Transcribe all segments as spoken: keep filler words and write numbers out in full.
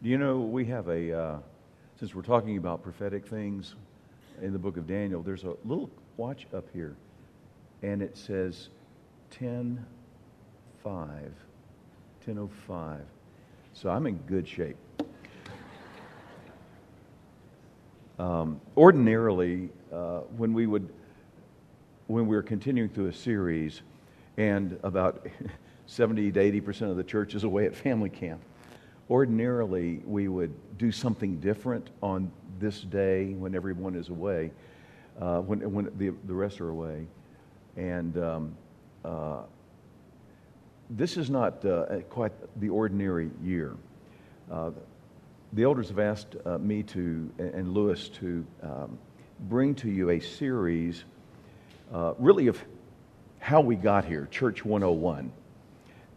Do you know we have a, uh, since we're talking about prophetic things in the book of Daniel, there's a little watch up here, and it says ten five, ten oh five. So I'm in good shape. Um, ordinarily, uh, when we would, when we were continuing through a series, and about seventy to eighty percent of the church is away at family camp, ordinarily we would do something different on this day when everyone is away, uh, when when the the rest are away, and um, uh, this is not uh, quite the ordinary year. Uh, The elders have asked uh, me to, and Lewis, to um, bring to you a series uh, really of how we got here, Church one oh one.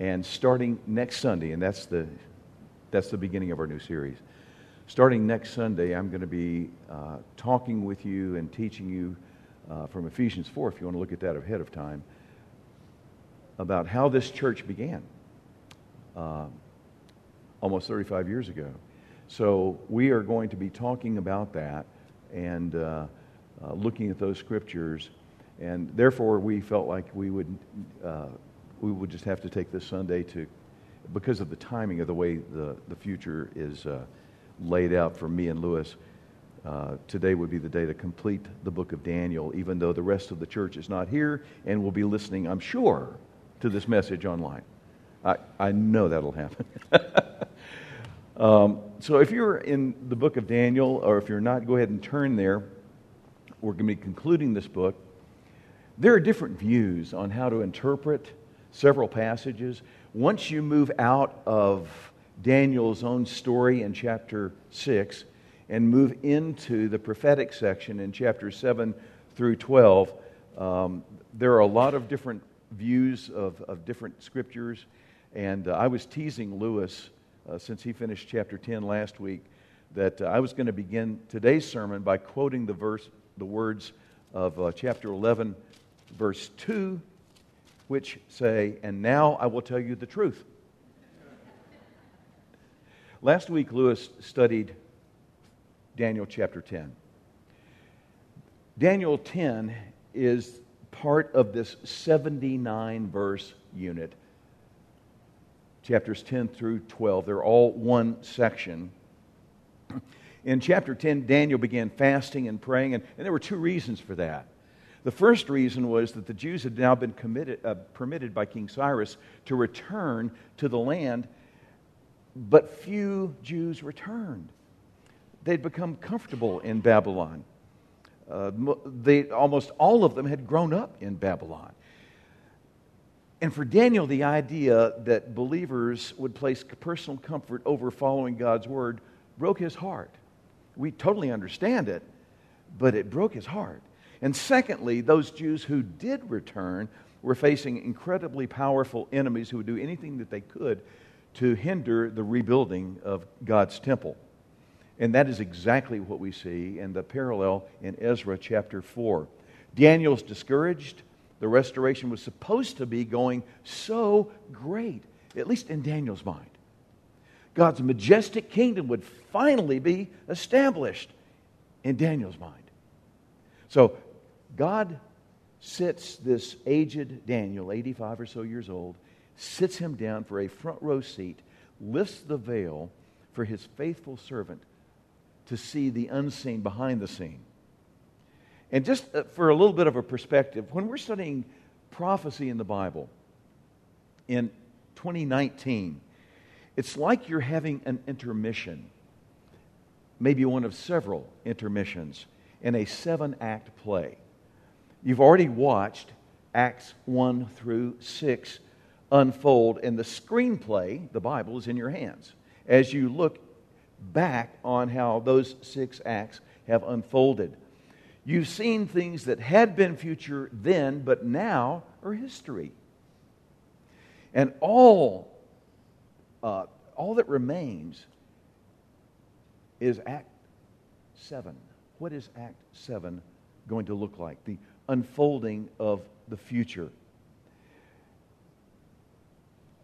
And starting next Sunday, and that's the that's the beginning of our new series. Starting next Sunday, I'm going to be uh, talking with you and teaching you uh, from Ephesians four, if you want to look at that ahead of time, about how this church began uh, almost thirty-five years ago. So we are going to be talking about that and uh, uh, looking at those scriptures, and therefore we felt like we would uh, we would just have to take this Sunday to, because of the timing of the way the, the future is uh, laid out for me and Lewis, uh, today would be the day to complete the book of Daniel, even though the rest of the church is not here and will be listening, I'm sure, to this message online. I, I know that'll happen. Um, so if you're in the book of Daniel, or if you're not, go ahead and turn there. We're going to be concluding this book. There are different views on how to interpret several passages. Once you move out of Daniel's own story in chapter six and move into the prophetic section in chapters seven through twelve, um, there are a lot of different views of, of different scriptures. And uh, I was teasing Lewis Uh, since he finished chapter ten last week, that uh, I was going to begin today's sermon by quoting the verse, the words of uh, chapter eleven, verse two, which say, "And now I will tell you the truth." Last week, Lewis studied Daniel chapter ten. Daniel ten is part of this seventy-nine verse unit. Chapters ten through twelve, they're all one section. In chapter ten, Daniel began fasting and praying, and, and there were two reasons for that. The first reason was that the Jews had now been committed, uh, permitted by King Cyrus to return to the land, but few Jews returned. They'd become comfortable in Babylon. Uh, they, almost all of them had grown up in Babylon. And for Daniel, the idea that believers would place personal comfort over following God's word broke his heart. We totally understand it, but it broke his heart. And secondly, those Jews who did return were facing incredibly powerful enemies who would do anything that they could to hinder the rebuilding of God's temple. And that is exactly what we see in the parallel in Ezra chapter four. Daniel's discouraged. The restoration was supposed to be going so great, at least in Daniel's mind. God's majestic kingdom would finally be established in Daniel's mind. So God sits this aged Daniel, eighty-five or so years old, sits him down for a front row seat, lifts the veil for his faithful servant to see the unseen behind the scene. And just for a little bit of a perspective, when we're studying prophecy in the Bible in twenty nineteen, it's like you're having an intermission, maybe one of several intermissions, in a seven-act play. You've already watched Acts one through six unfold, and the screenplay, the Bible, is in your hands as you look back on how those six acts have unfolded. You've seen things that had been future then, but now are history. And all uh, all that remains is Act seven. What is Act seven going to look like? The unfolding of the future.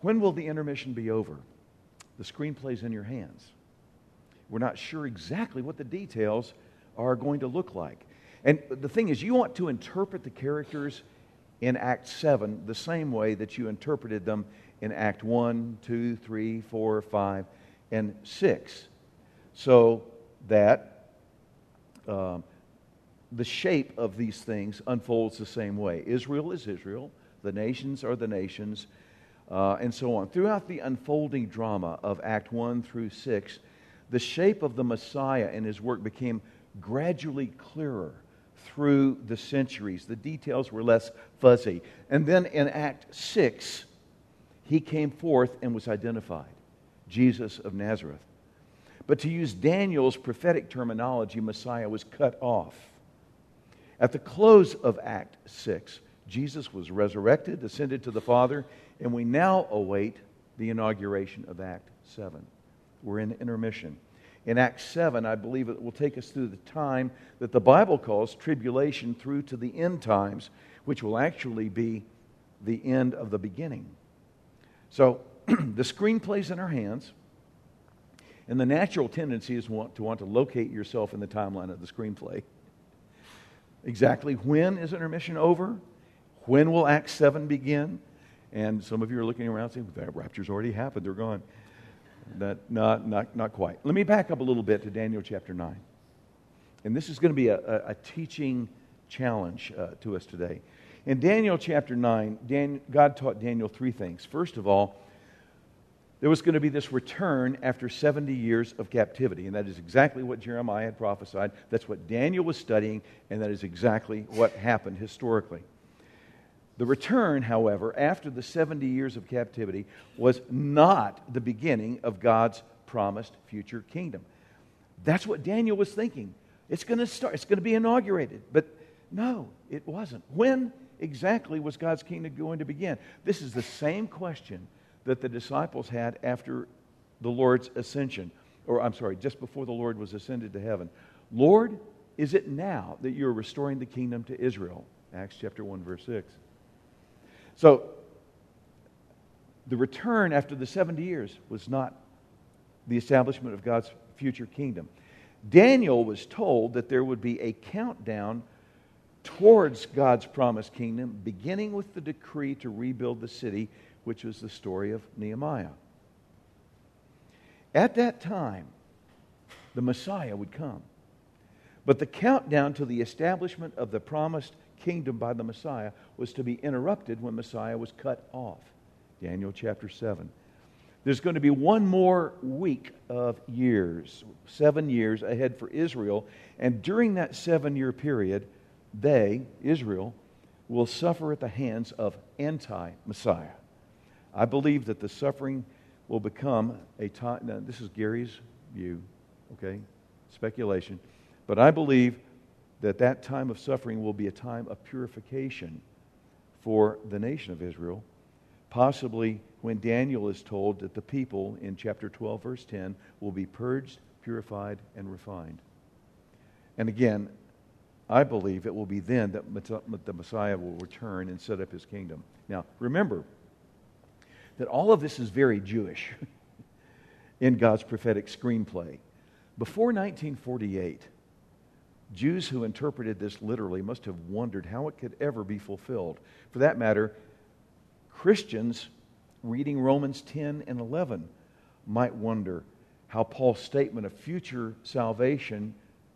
When will the intermission be over? The screenplay's in your hands. We're not sure exactly what the details are going to look like. And the thing is, you want to interpret the characters in Act seven the same way that you interpreted them in Act one, two, three, four, five, and six. So that um, the shape of these things unfolds the same way. Israel is Israel. The nations are the nations. Uh, and so on. Throughout the unfolding drama of Act one through six, the shape of the Messiah and his work became gradually clearer through the centuries. The details were less fuzzy. And then in Act six, he came forth and was identified, Jesus of Nazareth. But to use Daniel's prophetic terminology, Messiah was cut off. At the close of Act six, Jesus was resurrected, ascended to the Father, and we now await the inauguration of Act seven. We're in intermission. In Act seven, I believe it will take us through the time that the Bible calls tribulation through to the end times, which will actually be the end of the beginning. So the screenplay's in our hands, and the natural tendency is want to want to locate yourself in the timeline of the screenplay. Exactly when is intermission over? When will Act seven begin? And some of you are looking around saying, that rapture's already happened, they're gone. That, not, not, not quite. Let me back up a little bit to Daniel chapter nine. And this is going to be a, a, a teaching challenge uh, to us today. In Daniel chapter nine, Dan, God taught Daniel three things. First of all, there was going to be this return after seventy years of captivity. And that is exactly what Jeremiah had prophesied. That's what Daniel was studying. And that is exactly what happened historically. The return, however, after the seventy years of captivity was not the beginning of God's promised future kingdom. That's what Daniel was thinking. It's going to start. It's going to be inaugurated. But no, it wasn't. When exactly was God's kingdom going to begin? This is the same question that the disciples had after the Lord's ascension. Or I'm sorry, just before the Lord was ascended to heaven. Lord, is it now that you're restoring the kingdom to Israel? Acts chapter one, verse six. So, the return after the seventy years was not the establishment of God's future kingdom. Daniel was told that there would be a countdown towards God's promised kingdom, beginning with the decree to rebuild the city, which was the story of Nehemiah. At that time, the Messiah would come. But the countdown to the establishment of the promised kingdom by the Messiah was to be interrupted when Messiah was cut off. Daniel chapter seven. There's going to be one more week of years, seven years ahead for Israel, and during that seven-year period, they, Israel, will suffer at the hands of anti-Messiah. I believe that the suffering will become a time... Now, this is Gary's view, okay? Speculation. But I believe that that time of suffering will be a time of purification for the nation of Israel, possibly when Daniel is told that the people in chapter twelve, verse ten, will be purged, purified, and refined. And again, I believe it will be then that the Messiah will return and set up his kingdom. Now, remember that all of this is very Jewish in God's prophetic screenplay. Before nineteen forty-eight... Jews who interpreted this literally must have wondered how it could ever be fulfilled. For that matter, Christians reading Romans ten and eleven might wonder how Paul's statement of future salvation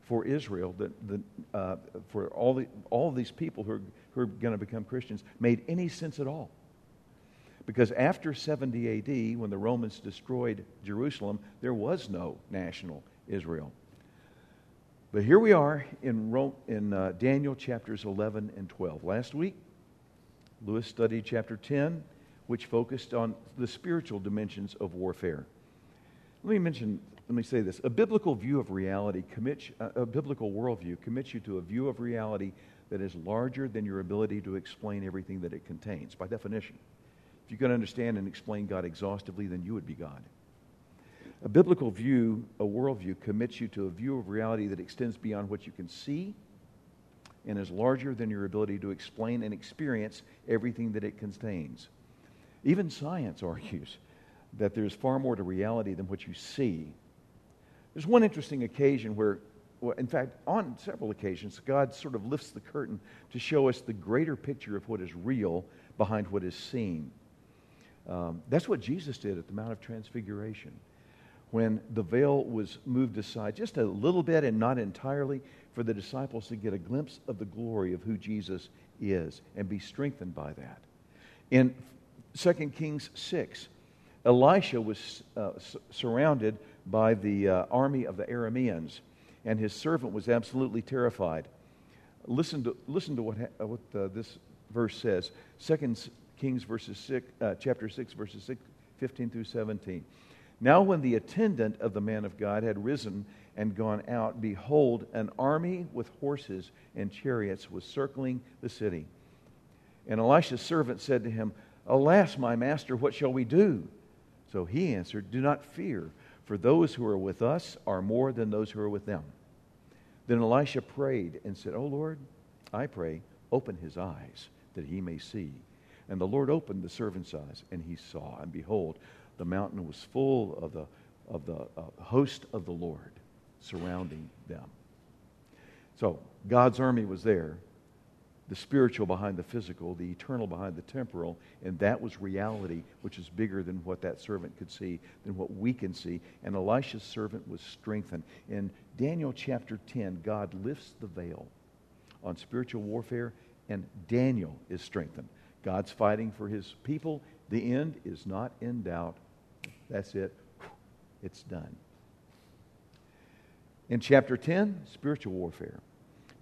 for Israel, the, the, uh, for all, the, all of these people who are, who are going to become Christians, made any sense at all. Because after seventy A D, when the Romans destroyed Jerusalem, there was no national Israel. But here we are in, Rome, in uh, Daniel chapters eleven and twelve. Last week, Lewis studied chapter ten, which focused on the spiritual dimensions of warfare. Let me mention, let me say this. A biblical view of reality commits, uh, a biblical worldview commits you to a view of reality that is larger than your ability to explain everything that it contains, by definition. If you could understand and explain God exhaustively, then you would be God. A biblical view, a worldview, commits you to a view of reality that extends beyond what you can see and is larger than your ability to explain and experience everything that it contains. Even science argues that there's far more to reality than what you see. There's one interesting occasion where, well, in fact, on several occasions, God sort of lifts the curtain to show us the greater picture of what is real behind what is seen. Um, that's what Jesus did at the Mount of Transfiguration. When the veil was moved aside just a little bit and not entirely, for the disciples to get a glimpse of the glory of who Jesus is and be strengthened by that. In Second Kings six, Elisha was uh, surrounded by the uh, army of the Arameans, and his servant was absolutely terrified. Listen to listen to what ha- what uh, this verse says. Second Kings verses six, chapter six, verses fifteen through seventeen. Now when the attendant of the man of God had risen and gone out, behold, an army with horses and chariots was circling the city. And Elisha's servant said to him, Alas, my master, what shall we do? So he answered, Do not fear, for those who are with us are more than those who are with them. Then Elisha prayed and said, O Lord, I pray, open his eyes that he may see. And the Lord opened the servant's eyes, and he saw, and behold, the mountain was full of the of the uh, host of the Lord surrounding them. So God's army was there, the spiritual behind the physical, the eternal behind the temporal, and that was reality, which is bigger than what that servant could see, than what we can see. And Elisha's servant was strengthened. In Daniel chapter ten, God lifts the veil on spiritual warfare, and Daniel is strengthened. God's fighting for his people. The end is not in doubt. That's it. It's done. In chapter ten, spiritual warfare.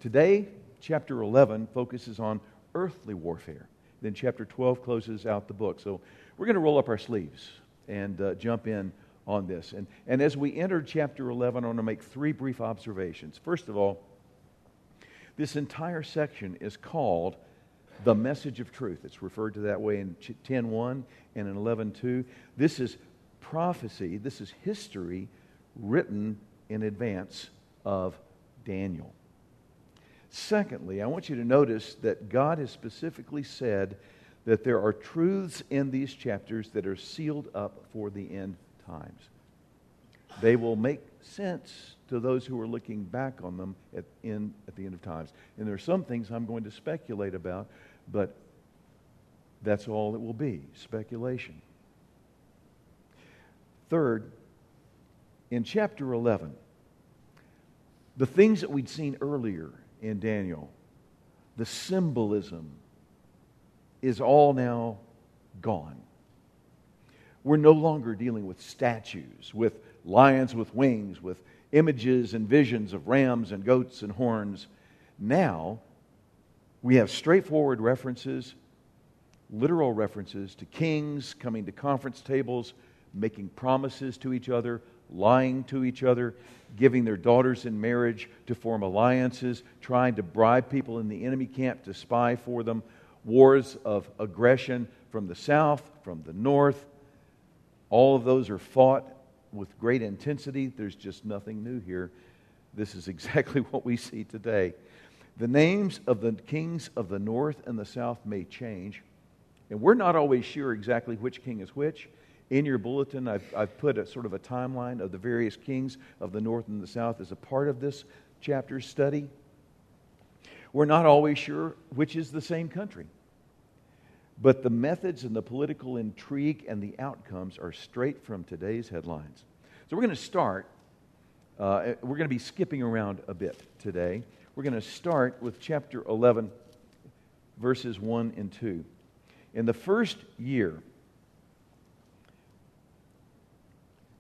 Today, chapter eleven focuses on earthly warfare. Then chapter twelve closes out the book. So we're going to roll up our sleeves and uh, jump in on this. And, and as we enter chapter eleven, I want to make three brief observations. First of all, this entire section is called the message of truth. It's referred to that way in ten one and in eleven two. This is prophecy. This is history written in advance of Daniel. Secondly, I want you to notice that God has specifically said that there are truths in these chapters that are sealed up for the end times. They will make sense to those who are looking back on them at, in, at the end of times. And there are some things I'm going to speculate about, but that's all it will be, speculation. Third, in chapter eleven, the things that we'd seen earlier in Daniel, the symbolism is all now gone. We're no longer dealing with statues, with lions with wings, with images and visions of rams and goats and horns. Now, we have straightforward references, literal references to kings coming to conference tables, making promises to each other, lying to each other, giving their daughters in marriage to form alliances, trying to bribe people in the enemy camp to spy for them, wars of aggression from the south, from the north. All of those are fought with great intensity. There's just nothing new here. This is exactly what we see today. The names of the kings of the north and the south may change, and we're not always sure exactly which king is which. In your bulletin, I've, I've put a sort of a timeline of the various kings of the north and the south as a part of this chapter's study. We're not always sure which is the same country, but the methods and the political intrigue and the outcomes are straight from today's headlines. So we're going to start, uh, we're going to be skipping around a bit today. We're going to start with chapter eleven, verses one and two. In the first year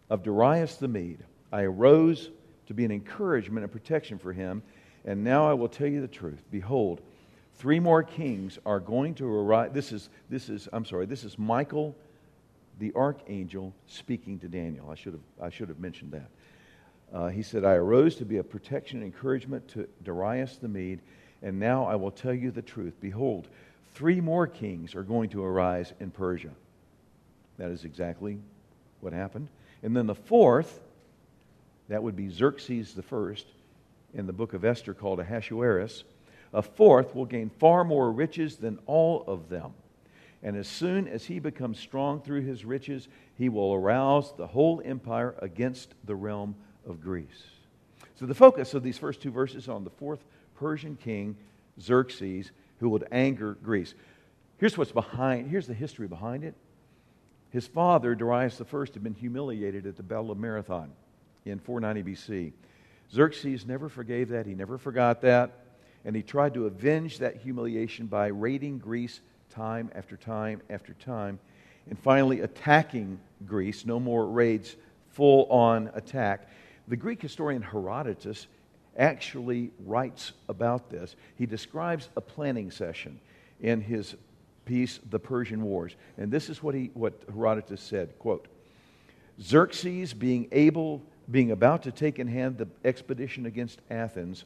of Darius the Mede, I arose to be an encouragement and protection for him, and now I will tell you the truth. Behold, three more kings are going to arrive. This is, this is, I'm sorry, this is Michael, the archangel, speaking to Daniel. I should have, I should have mentioned that. Uh, he said, I arose to be a protection and encouragement to Darius the Mede, and now I will tell you the truth. Behold, three more kings are going to arise in Persia. That is exactly what happened. And then the fourth, that would be Xerxes the First, in the book of Esther called Ahasuerus. A fourth will gain far more riches than all of them. And as soon as he becomes strong through his riches, he will arouse the whole empire against the realm of Greece. So the focus of these first two verses on the fourth Persian king, Xerxes, who would anger Greece. Here's what's behind, here's the history behind it. His father, Darius the First, had been humiliated at the Battle of Marathon in four ninety B C. Xerxes never forgave that, he never forgot that, and he tried to avenge that humiliation by raiding Greece time after time after time, and finally attacking Greece. No more raids, full-on attack. The Greek historian Herodotus actually writes about this. He describes a planning session in his piece, The Persian Wars. And this is what he what Herodotus said, quote, Xerxes being able, being about to take in hand the expedition against Athens,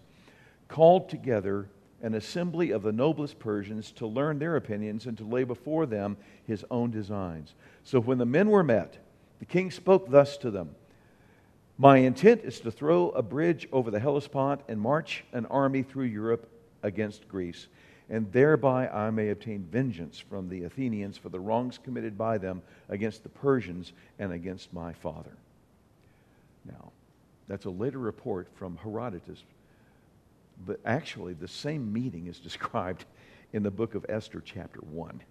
called together an assembly of the noblest Persians to learn their opinions and to lay before them his own designs. So when the men were met, the king spoke thus to them, my intent is to throw a bridge over the Hellespont and march an army through Europe against Greece, and thereby I may obtain vengeance from the Athenians for the wrongs committed by them against the Persians and against my father. Now, that's a later report from Herodotus, but actually the same meeting is described in the book of Esther, chapter one.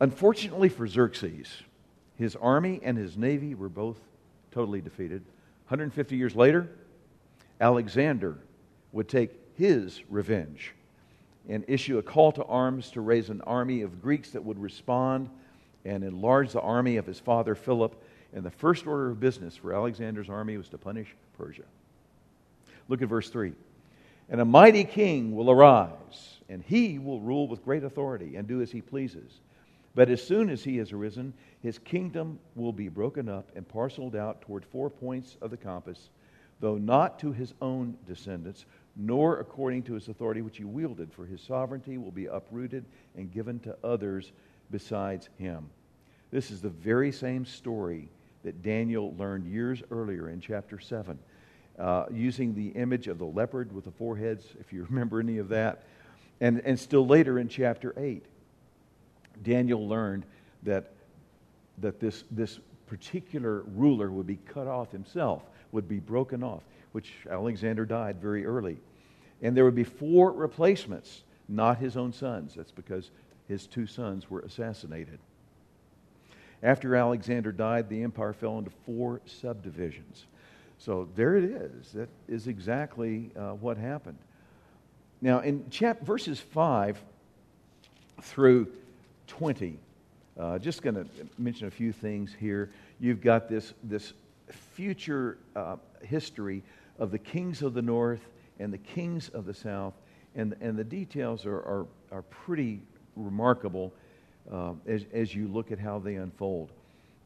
Unfortunately for Xerxes, his army and his navy were both totally defeated. one hundred fifty years later, Alexander would take his revenge and issue a call to arms to raise an army of Greeks that would respond and enlarge the army of his father Philip. And the first order of business for Alexander's army was to punish Persia. Look at verse three. And a mighty king will arise, and he will rule with great authority and do as he pleases. But as soon as he has arisen, his kingdom will be broken up and parceled out toward four points of the compass, though not to his own descendants, nor according to his authority which he wielded, for his sovereignty will be uprooted and given to others besides him. This is the very same story that Daniel learned years earlier in chapter seven, uh, using the image of the leopard with the four heads, if you remember any of that, and, and still later in chapter eight. Daniel learned that that this, this particular ruler would be cut off himself, would be broken off, which Alexander died very early. And there would be four replacements, not his own sons. That's because his two sons were assassinated. After Alexander died, the empire fell into four subdivisions. So there it is. That is exactly uh, what happened. Now, in chap- verses five through twenty, uh, just going to mention a few things here. You've got this this future uh, history of the kings of the north and the kings of the south, and and the details are are, are pretty remarkable uh, as as you look at how they unfold.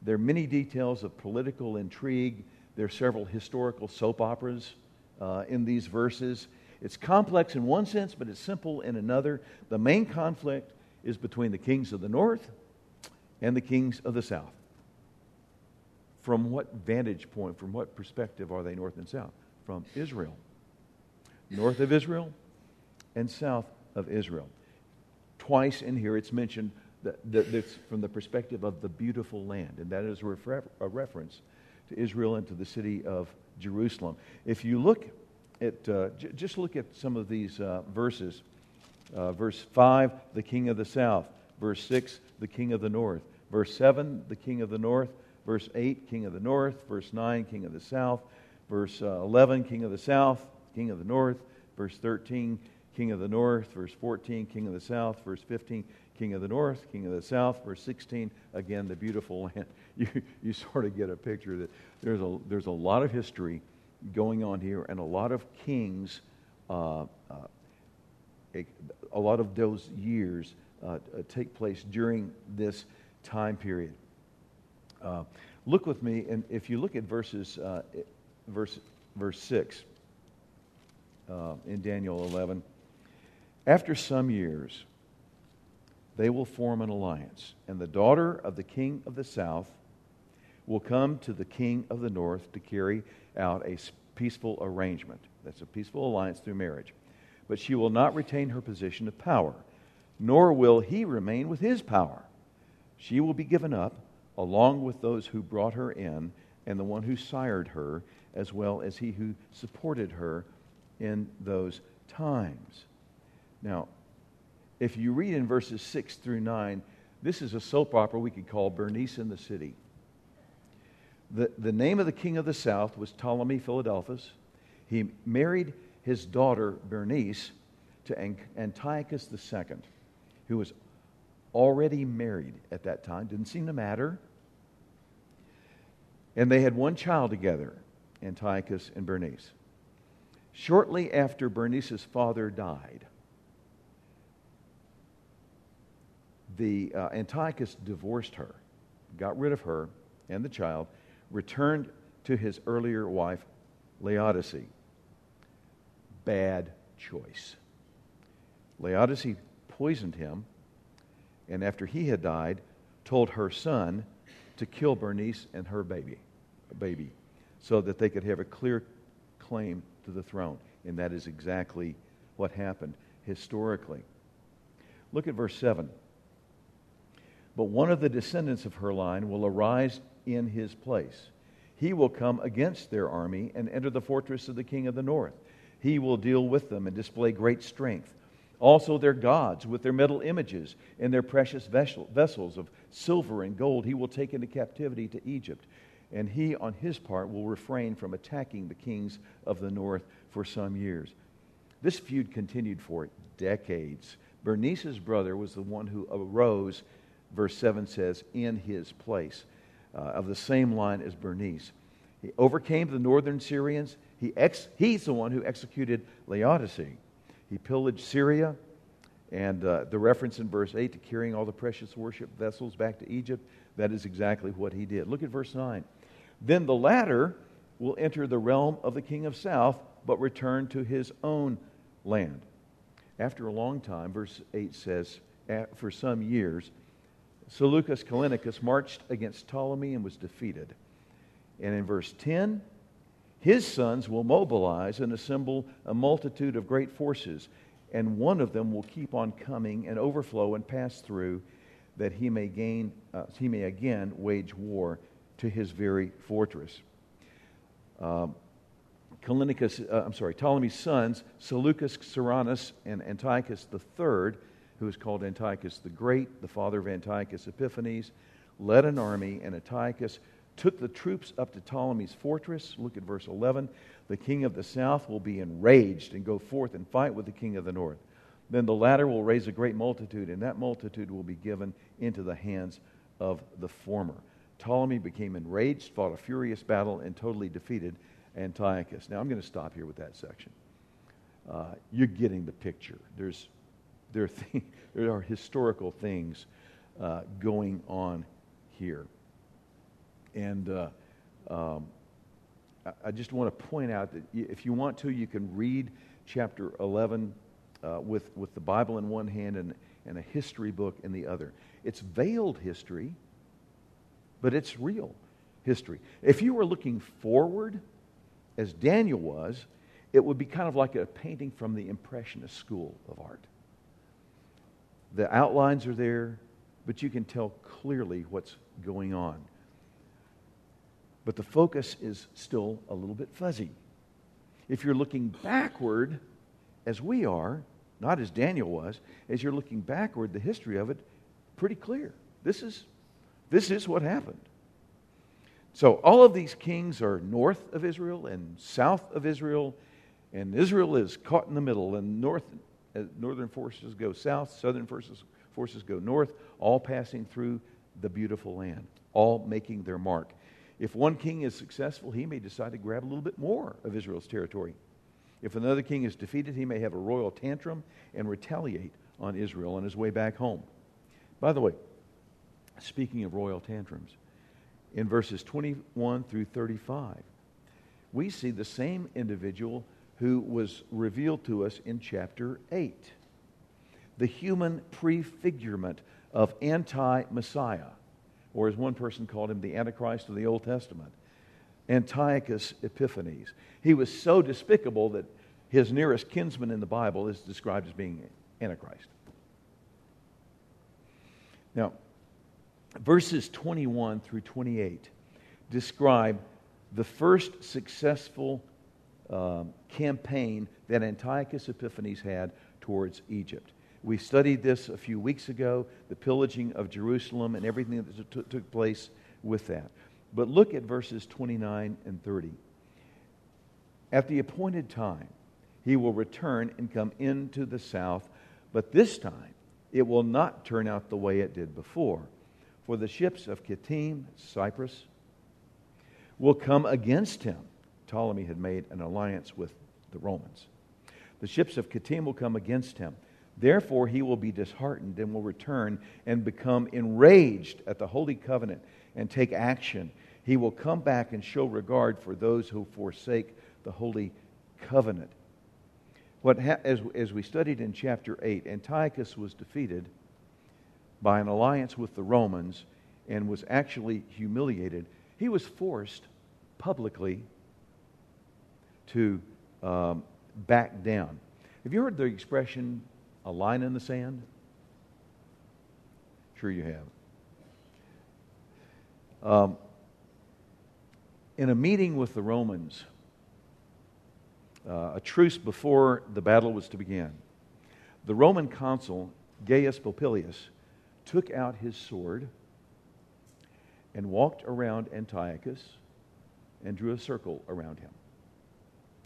There are many details of political intrigue. There are several historical soap operas uh, in these verses. It's complex in one sense, but it's simple in another. The main conflict is between the kings of the north and the kings of the south. From what vantage point, from what perspective are they north and south? From Israel. North of Israel and south of Israel. Twice in here it's mentioned that, that it's from the perspective of the beautiful land, and that is a, refer- a reference to Israel and to the city of Jerusalem. If you look at, uh, j- just look at some of these uh, verses. Uh, verse five, the king of the south. Verse six, the king of the north. Verse seven, the king of the north. Verse eight, king of the north. Verse nine, king of the south. Verse uh, eleven, king of the south, king of the north. Verse thirteen, king of the north. Verse fourteen, king of the south. Verse fifteen, king of the north, king of the south. Verse sixteen, again, the beautiful land. You you sort of get a picture that there's a there's a lot of history going on here, and a lot of kings uh, uh A lot of those years uh, take place during this time period. Uh, look with me, and if you look at verses, uh, verse, verse six uh, in Daniel eleven, after some years, they will form an alliance, and the daughter of the king of the south will come to the king of the north to carry out a peaceful arrangement. That's a peaceful alliance through marriage. But she will not retain her position of power, nor will he remain with his power. She will be given up, along with those who brought her in, and the one who sired her, as well as he who supported her in those times. Now, if you read in verses six through nine, this is a soap opera we could call Bernice in the City. The, the name of the king of the south was Ptolemy Philadelphus. He married his daughter Bernice to Antiochus the Second, who was already married at that time. Didn't seem to matter. And they had one child together, Antiochus and Bernice. Shortly after Bernice's father died, the uh, Antiochus divorced her, got rid of her and the child, returned to his earlier wife, Laodice. Bad choice. Laodice poisoned him, and after he had died, told her son to kill Bernice and her baby, baby, so that they could have a clear claim to the throne. And that is exactly what happened historically. Look at verse seven. But one of the descendants of her line will arise in his place. He will come against their army and enter the fortress of the king of the north. He will deal with them and display great strength. Also their gods with their metal images and their precious vessel, vessels of silver and gold he will take into captivity to Egypt. And he, on his part, will refrain from attacking the kings of the north for some years. This feud continued for decades. Bernice's brother was the one who arose, verse seven says, in his place, uh, of the same line as Bernice. He overcame the northern Syrians. He ex- he's the one who executed Laodice. He pillaged Syria, and uh, the reference in verse eight to carrying all the precious worship vessels back to Egypt, that is exactly what he did. Look at verse nine. Then the latter will enter the realm of the king of south, but return to his own land. After a long time, verse eight says, for some years, Seleucus Callinicus marched against Ptolemy and was defeated. And in verse ten, his sons will mobilize and assemble a multitude of great forces, and one of them will keep on coming and overflow and pass through, that he may gain, uh, he may again wage war to his very fortress. Um, Callinicus, uh, I'm sorry, Ptolemy's sons, Seleucus Ceraunus and Antiochus the Third, who is called Antiochus the Great, the father of Antiochus Epiphanes, led an army, and Antiochus took the troops up to Ptolemy's fortress. Look at verse eleven. The king of the south will be enraged and go forth and fight with the king of the north. Then the latter will raise a great multitude, and that multitude will be given into the hands of the former. Ptolemy became enraged, fought a furious battle, and totally defeated Antiochus. Now I'm going to stop here with that section. Uh, you're getting the picture. There's There are, th- there are historical things uh, going on here. And uh, um, I, I just want to point out that y- if you want to, you can read chapter eleven uh, with, with the Bible in one hand and, and a history book in the other. It's veiled history, but it's real history. If you were looking forward, as Daniel was, it would be kind of like a painting from the Impressionist school of art. The outlines are there, but you can tell clearly what's going on. But the focus is still a little bit fuzzy. If you're looking backward, as we are, not as Daniel was, as you're looking backward, the history of it, pretty clear. This is, this is what happened. So all of these kings are north of Israel and south of Israel, and Israel is caught in the middle, and north... northern forces go south, southern forces, forces go north, all passing through the beautiful land, all making their mark. If one king is successful, he may decide to grab a little bit more of Israel's territory. If another king is defeated, he may have a royal tantrum and retaliate on Israel on his way back home. By the way, speaking of royal tantrums, in verses twenty-one through thirty-five, we see the same individual who was revealed to us in chapter eight. The human prefigurement of anti-Messiah, or as one person called him, the Antichrist of the Old Testament, Antiochus Epiphanes. He was so despicable that his nearest kinsman in the Bible is described as being Antichrist. Now, verses twenty-one through twenty-eight describe the first successful um, campaign that Antiochus Epiphanes had towards Egypt. We studied this a few weeks ago, the pillaging of Jerusalem and everything that t- took place with that. But look at verses twenty-nine and thirty. At the appointed time, he will return and come into the south, but this time it will not turn out the way it did before. For the ships of Kittim, Cyprus, will come against him. Ptolemy had made an alliance with the Romans. The ships of Kittim will come against him. Therefore he will be disheartened and will return and become enraged at the Holy Covenant and take action. He will come back and show regard for those who forsake the Holy Covenant. What ha- as, as we studied in chapter eight, Antiochus was defeated by an alliance with the Romans and was actually humiliated. He was forced publicly to um, back down. Have you heard the expression, a line in the sand? Sure you have. Um, in a meeting with the Romans, uh, a truce before the battle was to begin, the Roman consul, Gaius Popilius, took out his sword and walked around Antiochus and drew a circle around him.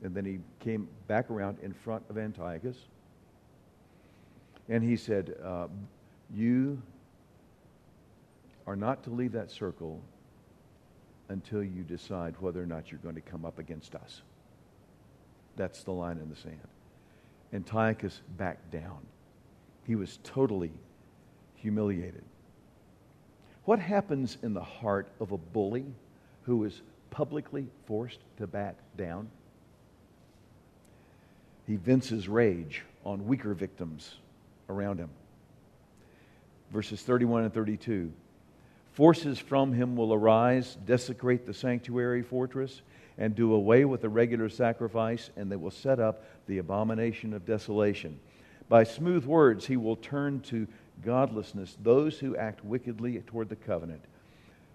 And then he came back around in front of Antiochus, and he said, uh, you are not to leave that circle until you decide whether or not you're going to come up against us. That's the line in the sand. Antiochus backed down. He was totally humiliated. What happens in the heart of a bully who is publicly forced to back down? He vents his rage on weaker victims around him. Verses thirty-one and thirty-two. Forces from him will arise, desecrate the sanctuary fortress, and do away with the regular sacrifice, and they will set up the abomination of desolation. By smooth words he will turn to godlessness those who act wickedly toward the covenant.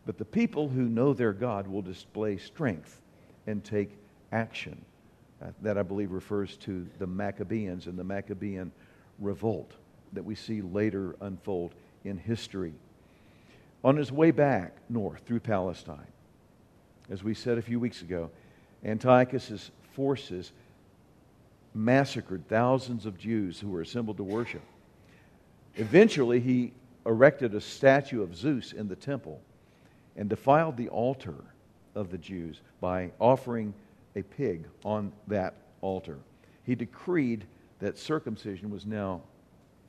But the people who know their God will display strength and take action. Uh, that I believe refers to the Maccabeans and the Maccabean revolt that we see later unfold in history. On his way back north through Palestine, as we said a few weeks ago, Antiochus's forces massacred thousands of Jews who were assembled to worship. Eventually, he erected a statue of Zeus in the temple and defiled the altar of the Jews by offering a pig on that altar. He decreed that circumcision was now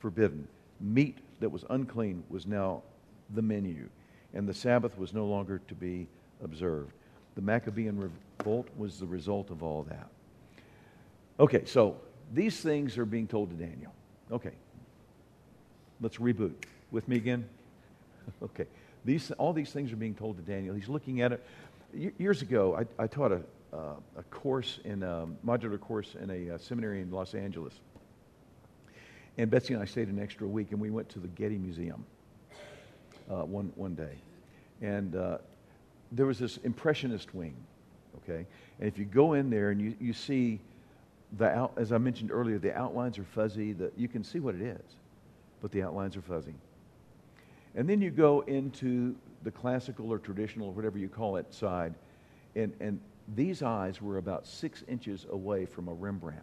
forbidden. Meat that was unclean was now the menu, and the Sabbath was no longer to be observed. The Maccabean revolt was the result of all that. Okay, so these things are being told to Daniel. Okay. Let's reboot. With me again? Okay. These, all these things are being told to Daniel. He's looking at it. Y- years ago, I, I taught a, uh, a course, in a modular course in a uh, seminary in Los Angeles. And Betsy and I stayed an extra week, and we went to the Getty Museum uh, one, one day. And uh, there was this impressionist wing, okay? And if you go in there and you, you see, the out, as I mentioned earlier, the outlines are fuzzy. The, you can see what it is, but the outlines are fuzzy. And then you go into the classical or traditional, whatever you call it, side, and, and these eyes were about six inches away from a Rembrandt.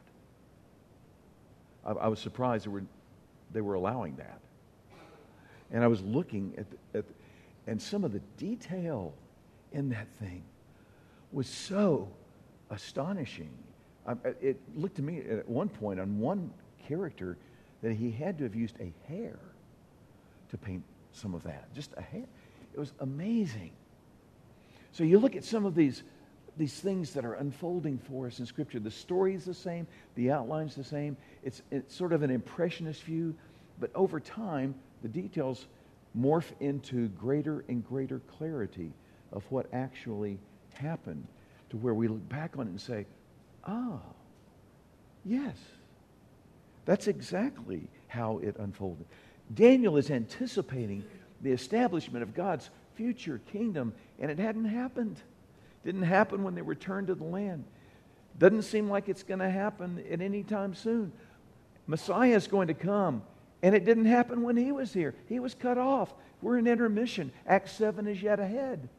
I, I was surprised they were, they were allowing that. And I was looking at, the, at the, and some of the detail in that thing was so astonishing. I, it looked to me at one point on one character that he had to have used a hair to paint some of that. Just a hair. It was amazing. So you look at some of these, these things that are unfolding for us in Scripture. The story is the same. The outline's the same. It's, it's sort of an impressionist view. But over time, the details morph into greater and greater clarity of what actually happened, to where we look back on it and say, oh, yes. That's exactly how it unfolded. Daniel is anticipating the establishment of God's future kingdom, and it hadn't happened. Didn't happen when they returned to the land. Doesn't seem like it's going to happen at any time soon. Messiah is going to come. And it didn't happen when he was here. He was cut off. We're in intermission. Acts seven is yet ahead.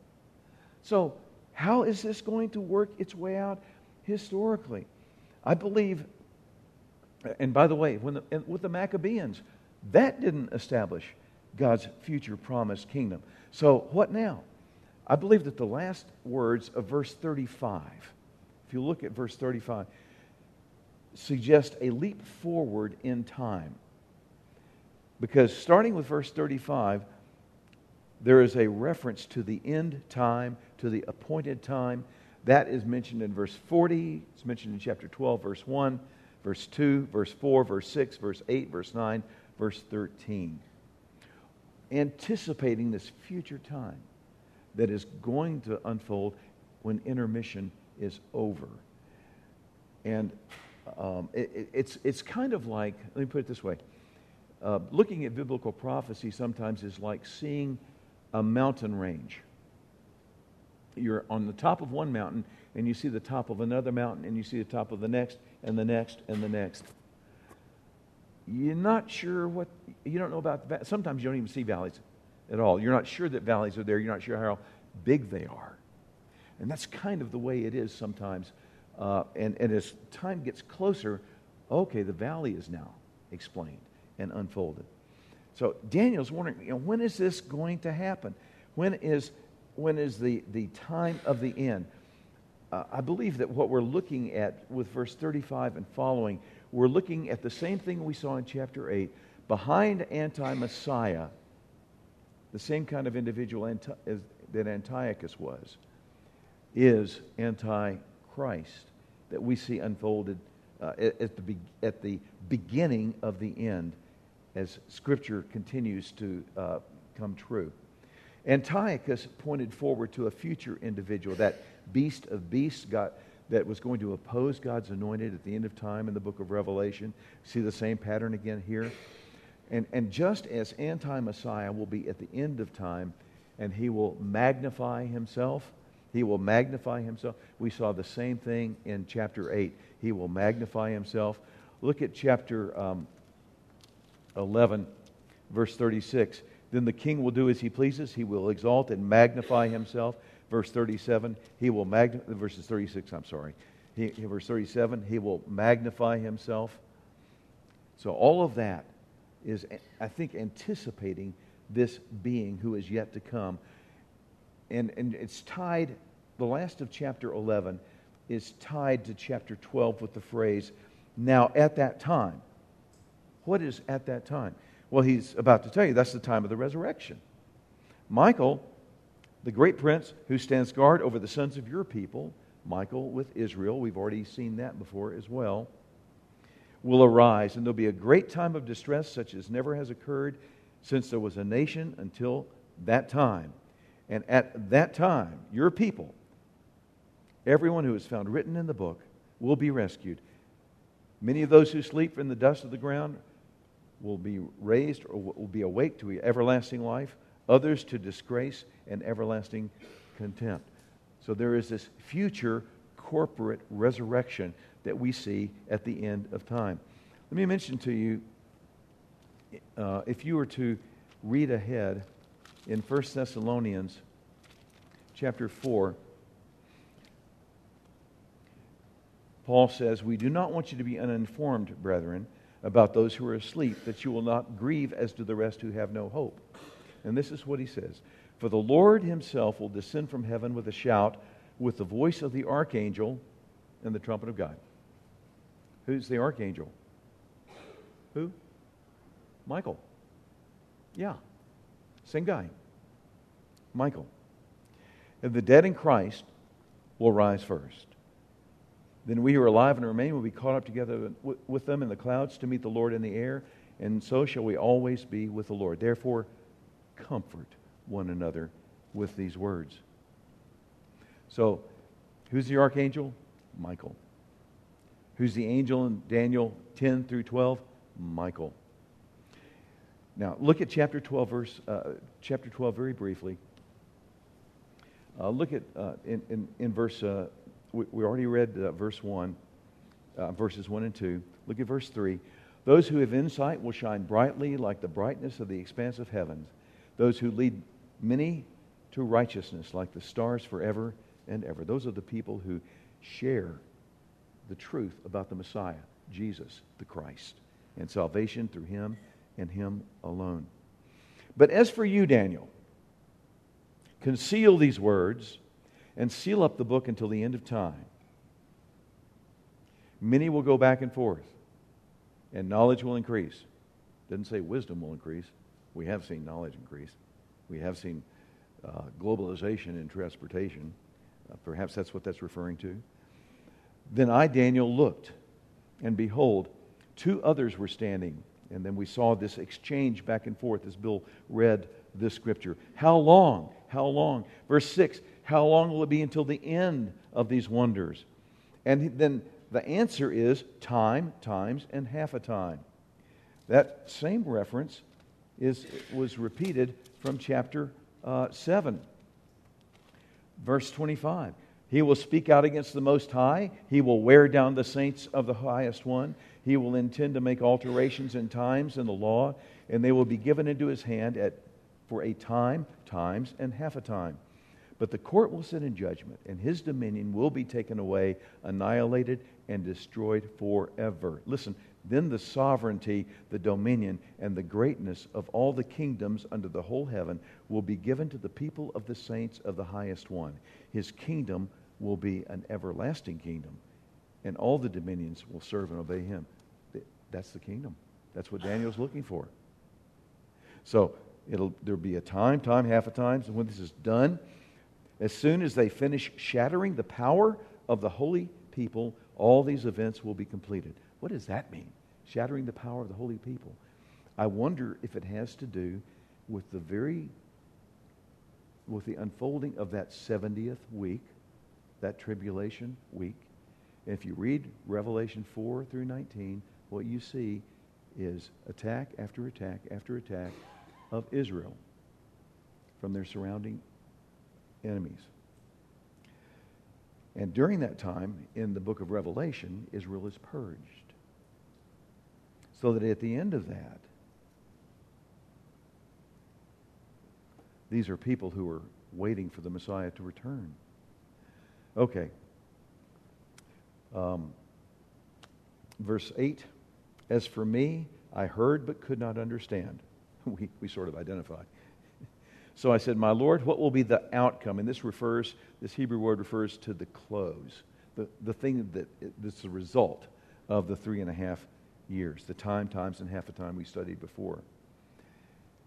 So how is this going to work its way out historically? I believe, and by the way, when the, with the Maccabeans, that didn't establish God's future promised kingdom. So what now? I believe that the last words of verse thirty-five, if you look at verse thirty-five, suggest a leap forward in time. Because starting with verse thirty-five, there is a reference to the end time, to the appointed time. That is mentioned in verse forty. It's mentioned in chapter twelve, verse one, verse two, verse four, verse six, verse eight, verse nine, verse thirteen. Anticipating this future time that is going to unfold when intermission is over. And um, it, it's, it's kind of like, let me put it this way. Uh, looking at biblical prophecy sometimes is like seeing a mountain range. You're on the top of one mountain, and you see the top of another mountain, and you see the top of the next, and the next, and the next. You're not sure what, you don't know about, the, sometimes you don't even see valleys at all. You're not sure that valleys are there. You're not sure how big they are. And that's kind of the way it is sometimes. Uh, and, and as time gets closer, okay, the valley is now explained and unfolded. So Daniel's wondering, you know, when is this going to happen? When is when is the, the time of the end? Uh, I believe that what we're looking at with verse thirty-five and following, we're looking at the same thing we saw in chapter eight. Behind anti-Messiah, the same kind of individual anti- as, that Antiochus was, is anti-Christ that we see unfolded uh, at, at, the be- at the beginning of the end as Scripture continues to uh, come true. Antiochus pointed forward to a future individual, that beast of beasts God, that was going to oppose God's anointed at the end of time in the book of Revelation. See the same pattern again here. And, and just as anti-Messiah will be at the end of time, and he will magnify himself, he will magnify himself. We saw the same thing in chapter eight. He will magnify himself. Look at chapter um, eleven, verse thirty-six. Then the king will do as he pleases. He will exalt and magnify himself. Verse thirty-seven, he will magnify, verses thirty-six, I'm sorry. He, verse thirty-seven, he will magnify himself. So all of that is, I think, anticipating this being who is yet to come. And, and it's tied, the last of chapter eleven is tied to chapter twelve with the phrase, now at that time. What is at that time? Well, he's about to tell you that's the time of the resurrection. Michael, the great prince who stands guard over the sons of your people, Michael with Israel, we've already seen that before as well, will arise, and there'll be a great time of distress such as never has occurred since there was a nation until that time. And at that time, your people, everyone who is found written in the book, will be rescued. Many of those who sleep in the dust of the ground will be raised or will be awake to everlasting life, others to disgrace and everlasting contempt. So there is this future corporate resurrection that we see at the end of time. Let me mention to you, uh, if you were to read ahead in First Thessalonians chapter four, Paul says, we do not want you to be uninformed, brethren, about those who are asleep, that you will not grieve as do the rest who have no hope. And this is what he says. For the Lord himself will descend from heaven with a shout, with the voice of the archangel and the trumpet of God. Who's the archangel? Who? Michael. Yeah. Same guy. Michael. And the dead in Christ will rise first. Then we who are alive and remain will be caught up together with them in the clouds to meet the Lord in the air, and so shall we always be with the Lord. Therefore, comfort one another with these words. So, who's the archangel? Michael. Who's the angel in Daniel ten through twelve? Michael. Now, look at chapter twelve, verse uh, chapter twelve very briefly. Uh, look at uh, in, in in verse. Uh, we, we already read uh, verse one, uh, verses one and two. Look at verse three. Those who have insight will shine brightly like the brightness of the expanse of heavens. Those who lead many to righteousness like the stars forever and ever. Those are the people who share the truth about the Messiah, Jesus the Christ, and salvation through him and him alone. But as for you, Daniel, conceal these words and seal up the book until the end of time. Many will go back and forth, and knowledge will increase. Doesn't say wisdom will increase. We have seen knowledge increase. We have seen uh, globalization in transportation. Uh, perhaps that's what that's referring to. Then I, Daniel, looked, and behold, two others were standing. And then we saw this exchange back and forth as Bill read this scripture. How long? How long? Verse six, how long will it be until the end of these wonders? And then the answer is time, times, and half a time. That same reference is was repeated from chapter uh, seven. Verse twenty-five, he will speak out against the Most High. He will wear down the saints of the Highest One. He will intend to make alterations in times and the law, and they will be given into his hand at for a time, times, and half a time. But the court will sit in judgment, and his dominion will be taken away, annihilated, and destroyed forever. Listen, then the sovereignty, the dominion, and the greatness of all the kingdoms under the whole heaven will be given to the people of the saints of the Highest One. His kingdom will be an everlasting kingdom, and all the dominions will serve and obey him. That's the kingdom. That's what Daniel's looking for. So it'll there'll be a time, time, half a time, so when this is done, as soon as they finish shattering the power of the holy people, all these events will be completed. What does that mean? Shattering the power of the holy people. I wonder if it has to do with the very, with the unfolding of that seventieth week, that tribulation week. If you read Revelation four through nineteen, what you see is attack after attack after attack of Israel from their surrounding enemies. And during that time, in the book of Revelation, Israel is purged. So that at the end of that, these are people who are waiting for the Messiah to return. Okay. Um, verse eight, as for me, I heard but could not understand. We, we sort of identified. So I said, my Lord, what will be the outcome? And this refers, this Hebrew word refers to the close, the, the thing that, that's the result of the three and a half years, the time, times, and half a time we studied before.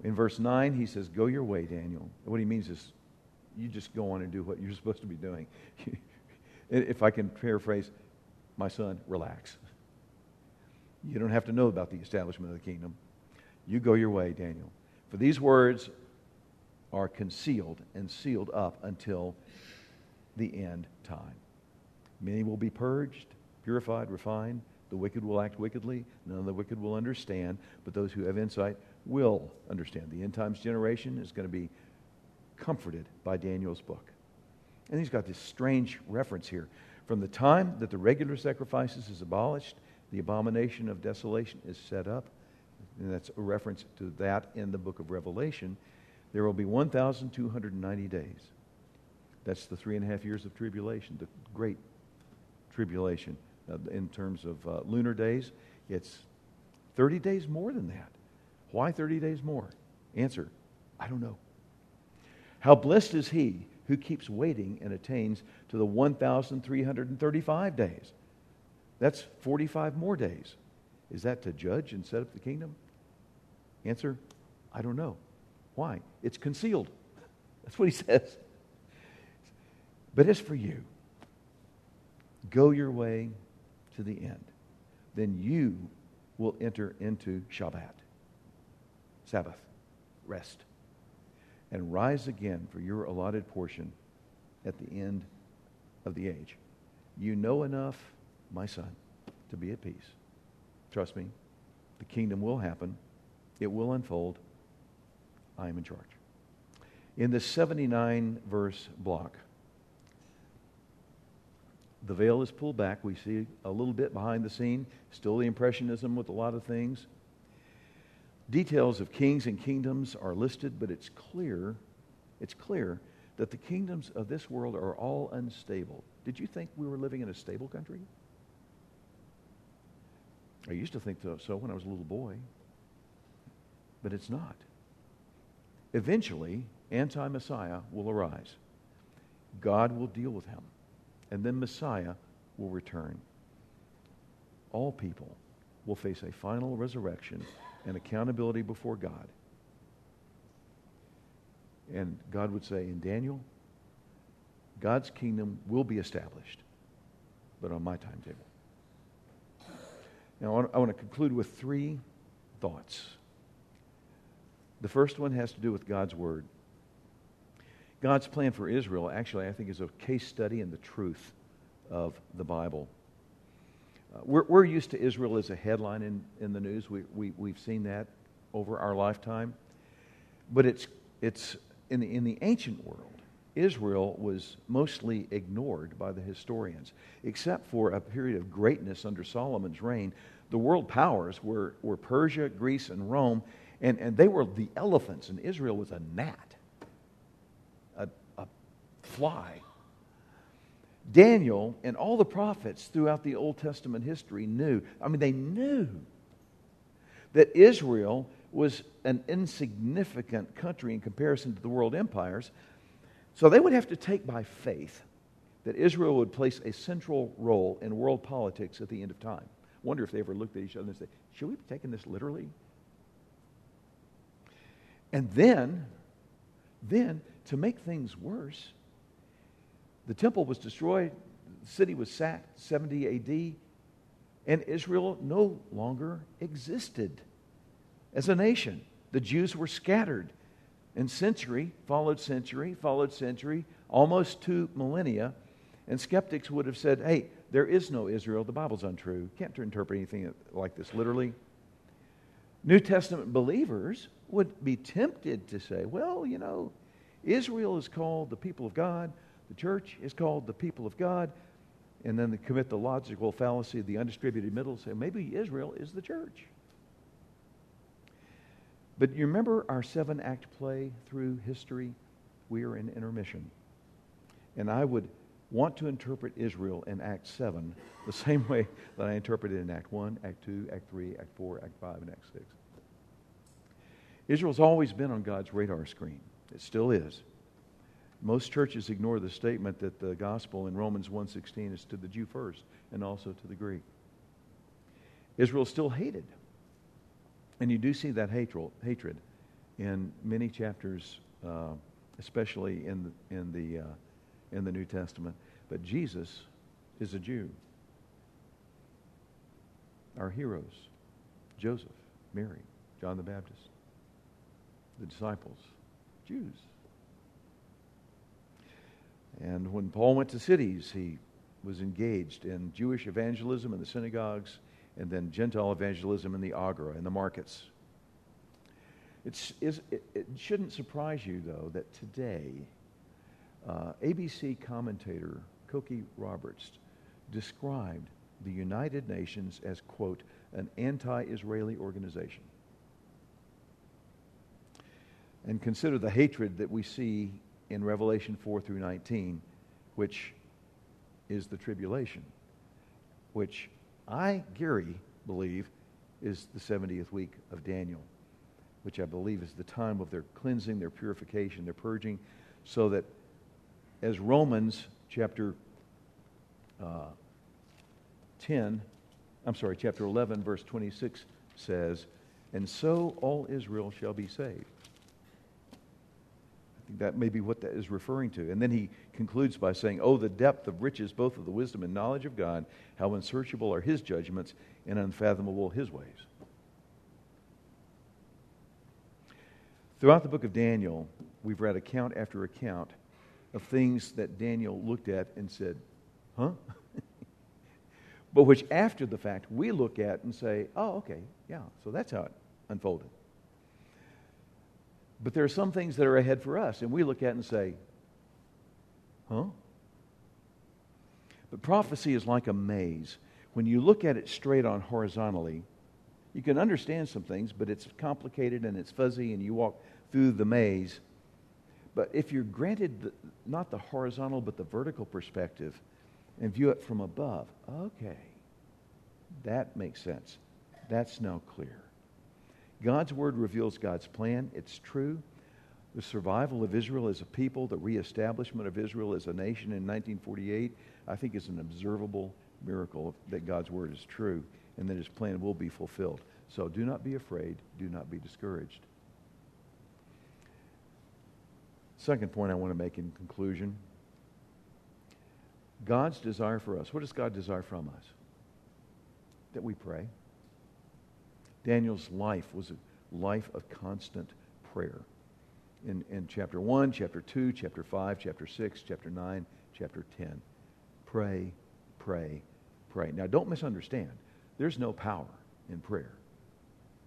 In verse nine, he says, go your way, Daniel. And what he means is, you just go on and do what you're supposed to be doing. If I can paraphrase, my son, relax. You don't have to know about the establishment of the kingdom. You go your way, Daniel. For these words are concealed and sealed up until the end time. Many will be purged, purified, refined. The wicked will act wickedly. None of the wicked will understand, but those who have insight will understand. The end times generation is going to be comforted by Daniel's book. And he's got this strange reference here. From the time that the regular sacrifices is abolished, the abomination of desolation is set up. And that's a reference to that in the book of Revelation. There will be one thousand two hundred ninety days. That's the three and a half years of tribulation, the great tribulation. Uh, in terms of uh, lunar days, it's thirty days more than that. Why thirty days more? Answer, I don't know. How blessed is he who keeps waiting and attains to the one thousand three hundred thirty-five days. That's forty-five more days. Is that to judge and set up the kingdom? Answer, I don't know. Why? It's concealed. That's what he says. But as for you, go your way to the end. Then you will enter into Shabbat, Sabbath, rest, and rise again for your allotted portion at the end of the age. You know enough, my son, to be at peace. Trust me, the kingdom will happen. It will unfold. I am in charge. in the seventy-nine verse block. The veil is pulled back. We see a little bit behind the scene. Still the Impressionism with a lot of things. Details of kings and kingdoms are listed, but it's clear, it's clear that the kingdoms of this world are all unstable. Did you think we were living in a stable country? I used to think so when I was a little boy, but it's not. Eventually, anti-Messiah will arise. God will deal with him, and then Messiah will return. All people will face a final resurrection and accountability before God. And God would say, in Daniel, God's kingdom will be established, but on my timetable. Now, I want to conclude with three thoughts. The first one has to do with God's Word. God's plan for Israel, actually, I think, is a case study in the truth of the Bible. Uh, we're, we're used to Israel as a headline in, in the news. We, we, we've seen that over our lifetime. But it's It's in the, in the ancient world, Israel was mostly ignored by the historians. Except for a period of greatness under Solomon's reign, the world powers were, were Persia, Greece, and Rome, and, and they were the elephants, and Israel was a gnat, a, a fly. Daniel and all the prophets throughout the Old Testament history knew, I mean, they knew that Israel was an insignificant country in comparison to the world empires. So they would have to take by faith that Israel would place a central role in world politics at the end of time. Wonder if they ever looked at each other and said, should we be taking this literally? And then, then, to make things worse, the temple was destroyed, the city was sacked, seventy A D, and Israel no longer existed as a nation. The Jews were scattered, and century followed century followed century, almost two millennia, and skeptics would have said, hey, there is no Israel, the Bible's untrue, can't interpret anything like this literally. New Testament believers would be tempted to say, well, you know, Israel is called the people of God, the church is called the people of God, and then they commit the logical fallacy of the undistributed middle, say maybe Israel is the church. But you remember our seven-act play through history? We are in intermission. And I would want to interpret Israel in Act seven the same way that I interpret it in Act one, Act two, Act three, Act four, Act five, and Act six. Israel's always been on God's radar screen. It still is. Most churches ignore the statement that the gospel in Romans one sixteen is to the Jew first and also to the Greek. Israel's still hated. And you do see that hatred in many chapters, uh, especially in the, in the uh, in the New Testament. But Jesus is a Jew. Our heroes, Joseph, Mary, John the Baptist, the disciples, Jews. And when Paul went to cities, he was engaged in Jewish evangelism in the synagogues, and then Gentile evangelism in the agora, in the markets. It's, it's, it, it shouldn't surprise you, though, that today, uh, A B C commentator Cokie Roberts described the United Nations as, quote, an anti-Israeli organization. And consider the hatred that we see in Revelation four through nineteen, which is the tribulation, which I, Gary, believe is the seventieth week of Daniel, which I believe is the time of their cleansing, their purification, their purging, so that as Romans chapter uh, ten, I'm sorry, chapter eleven, verse twenty-six says, and so all Israel shall be saved. I think that may be what that is referring to. And then he concludes by saying, oh, the depth of riches, both of the wisdom and knowledge of God, how unsearchable are his judgments and unfathomable his ways. Throughout the book of Daniel, we've read account after account of things that Daniel looked at and said, huh? But which after the fact we look at and say, oh, okay, yeah, so that's how it unfolded. But there are some things that are ahead for us, and we look at it and say, huh? But prophecy is like a maze. When you look at it straight on horizontally, you can understand some things, but it's complicated and it's fuzzy, and you walk through the maze. But if you're granted the, not the horizontal but the vertical perspective and view it from above, okay, that makes sense. That's now clear. God's word reveals God's plan. It's true. The survival of Israel as a people, the reestablishment of Israel as a nation in nineteen forty-eight, I think is an observable miracle that God's word is true and that his plan will be fulfilled. So do not be afraid. Do not be discouraged. Second point I want to make in conclusion. God's desire for us. What does God desire from us? That we pray. Daniel's life was a life of constant prayer. In, in chapter one, chapter two, chapter five, chapter six, chapter nine, chapter ten. Pray, pray, pray. Now don't misunderstand. There's no power in prayer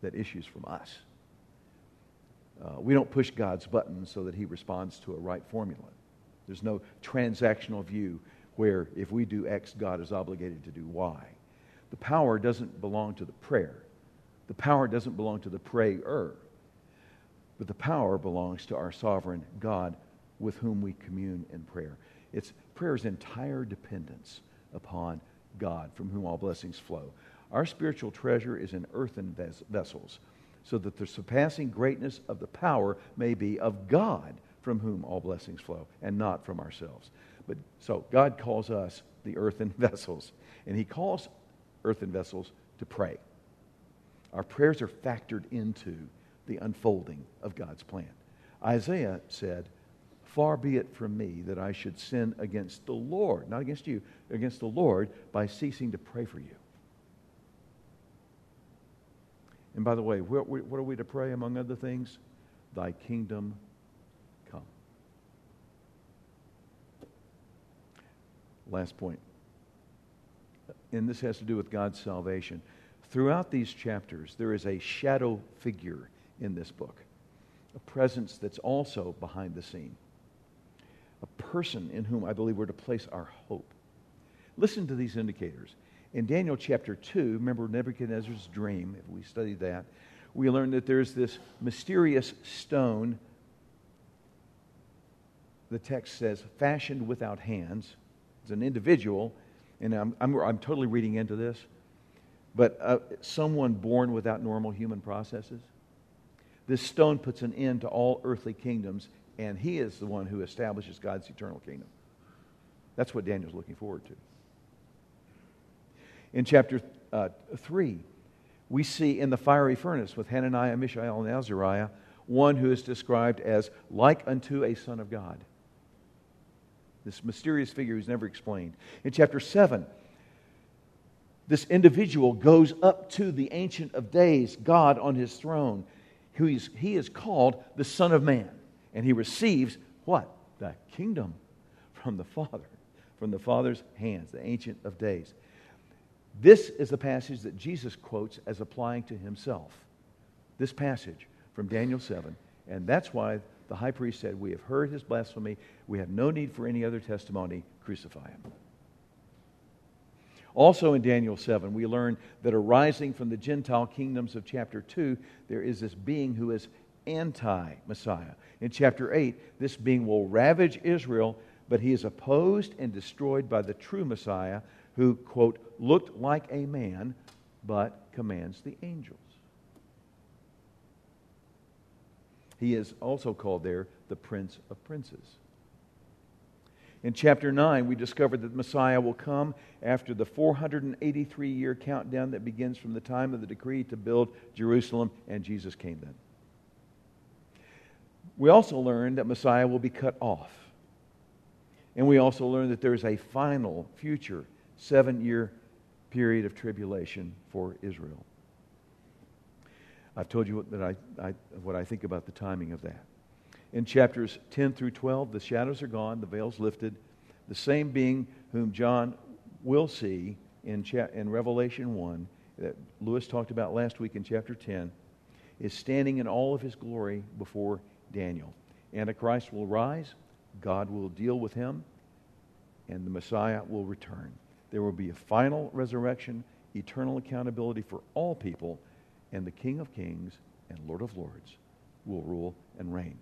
that issues from us. Uh, we don't push God's button so that he responds to a right formula. There's no transactional view where if we do X, God is obligated to do Y. The power doesn't belong to the prayer. The power doesn't belong to the prayer. But the power belongs to our sovereign God with whom we commune in prayer. It's prayer's entire dependence upon God from whom all blessings flow. Our spiritual treasure is in earthen ves- vessels. So that the surpassing greatness of the power may be of God, from whom all blessings flow, and not from ourselves. But so God calls us the earthen vessels, and he calls earthen vessels to pray. Our prayers are factored into the unfolding of God's plan. Isaiah said, "Far be it from me that I should sin against the Lord," not against you, against the Lord, by ceasing to pray for you. And by the way, what are we to pray, among other things? Thy kingdom come. Last point. And this has to do with God's salvation. Throughout these chapters, there is a shadow figure in this book, a presence that's also behind the scene, a person in whom I believe we're to place our hope. Listen to these indicators. In Daniel chapter two, remember Nebuchadnezzar's dream, if we study that, we learn that there's this mysterious stone, the text says, fashioned without hands. It's an individual, and I'm, I'm, I'm totally reading into this, but uh, someone born without normal human processes. This stone puts an end to all earthly kingdoms, and he is the one who establishes God's eternal kingdom. That's what Daniel's looking forward to. In chapter uh, three, we see in the fiery furnace with Hananiah, Mishael, and Azariah, one who is described as like unto a son of God. This mysterious figure who's never explained. In chapter seven, this individual goes up to the Ancient of Days, God on his throne, who is, he is called the Son of Man. And he receives what? The kingdom from the Father, from the Father's hands, the Ancient of Days. This is the passage that Jesus quotes as applying to himself. This passage from Daniel seven. And that's why the high priest said, "We have heard his blasphemy. We have no need for any other testimony. Crucify him." Also in Daniel seven, we learn that arising from the Gentile kingdoms of chapter two, there is this being who is anti-Messiah. In chapter eight, this being will ravage Israel, but he is opposed and destroyed by the true Messiah, who, quote, looked like a man, but commands the angels. He is also called there the Prince of Princes. In chapter nine, we discover that Messiah will come after the four hundred eighty-three year countdown that begins from the time of the decree to build Jerusalem, and Jesus came then. We also learn that Messiah will be cut off. And we also learn that there is a final future seven year period of tribulation for Israel. I've told you what, that I, I, what I think about the timing of that. In chapters ten through twelve, the shadows are gone, the veil's lifted. The same being whom John will see in, cha- in Revelation one, that Lewis talked about last week in chapter ten, is standing in all of his glory before Daniel. Antichrist will rise, God will deal with him, and the Messiah will return. There will be a final resurrection, eternal accountability for all people, and the King of Kings and Lord of Lords will rule and reign.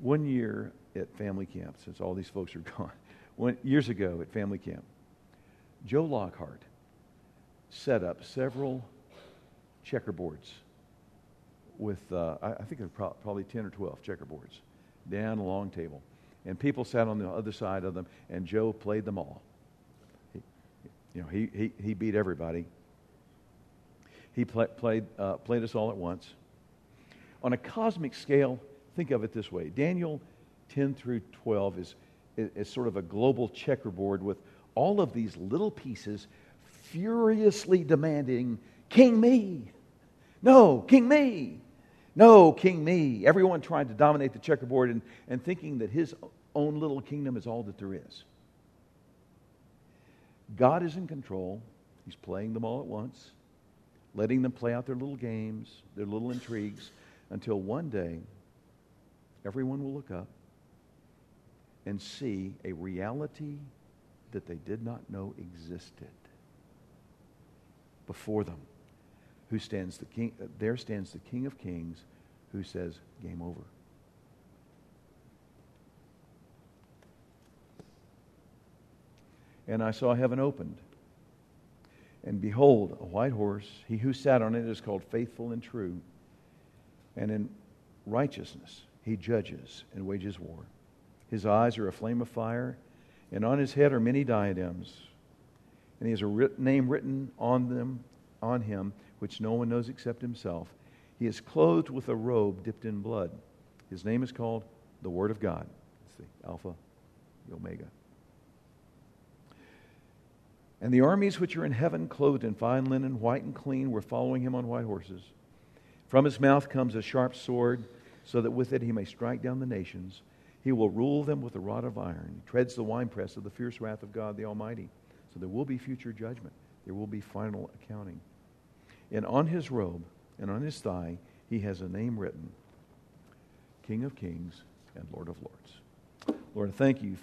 One year at family camp, since all these folks are gone, one, years ago at family camp, Joe Lockhart set up several checkerboards with, uh, I, I think there were pro- probably ten or twelve checkerboards down a long table. And people sat on the other side of them, and Joe played them all. He, you know, he, he, he beat everybody. He play, played, uh, played us all at once. On a cosmic scale, think of it this way. Daniel ten through twelve is, is, is sort of a global checkerboard with all of these little pieces furiously demanding, King me! No, King me! No, King me! Everyone trying to dominate the checkerboard and, and thinking that his own little kingdom is all that there is. God is in control. He's playing them all at once, letting them play out their little games, their little intrigues, until one day everyone will look up and see a reality that they did not know existed before them. Who stands the king? There stands the King of Kings, who says, "Game over." And I saw heaven opened, and behold, a white horse. He who sat on it is called Faithful and True, and in righteousness he judges and wages war. His eyes are a flame of fire, and on his head are many diadems. And he has a writ- name written on them, on him, which no one knows except himself. He is clothed with a robe dipped in blood. His name is called the Word of God. It's the Alpha, the Omega. And the armies which are in heaven, clothed in fine linen, white and clean, were following him on white horses. From his mouth comes a sharp sword, so that with it he may strike down the nations. He will rule them with a rod of iron. He treads the winepress of the fierce wrath of God the Almighty. So there will be future judgment. There will be final accounting. And on his robe and on his thigh, he has a name written, King of Kings and Lord of Lords. Lord, thank you.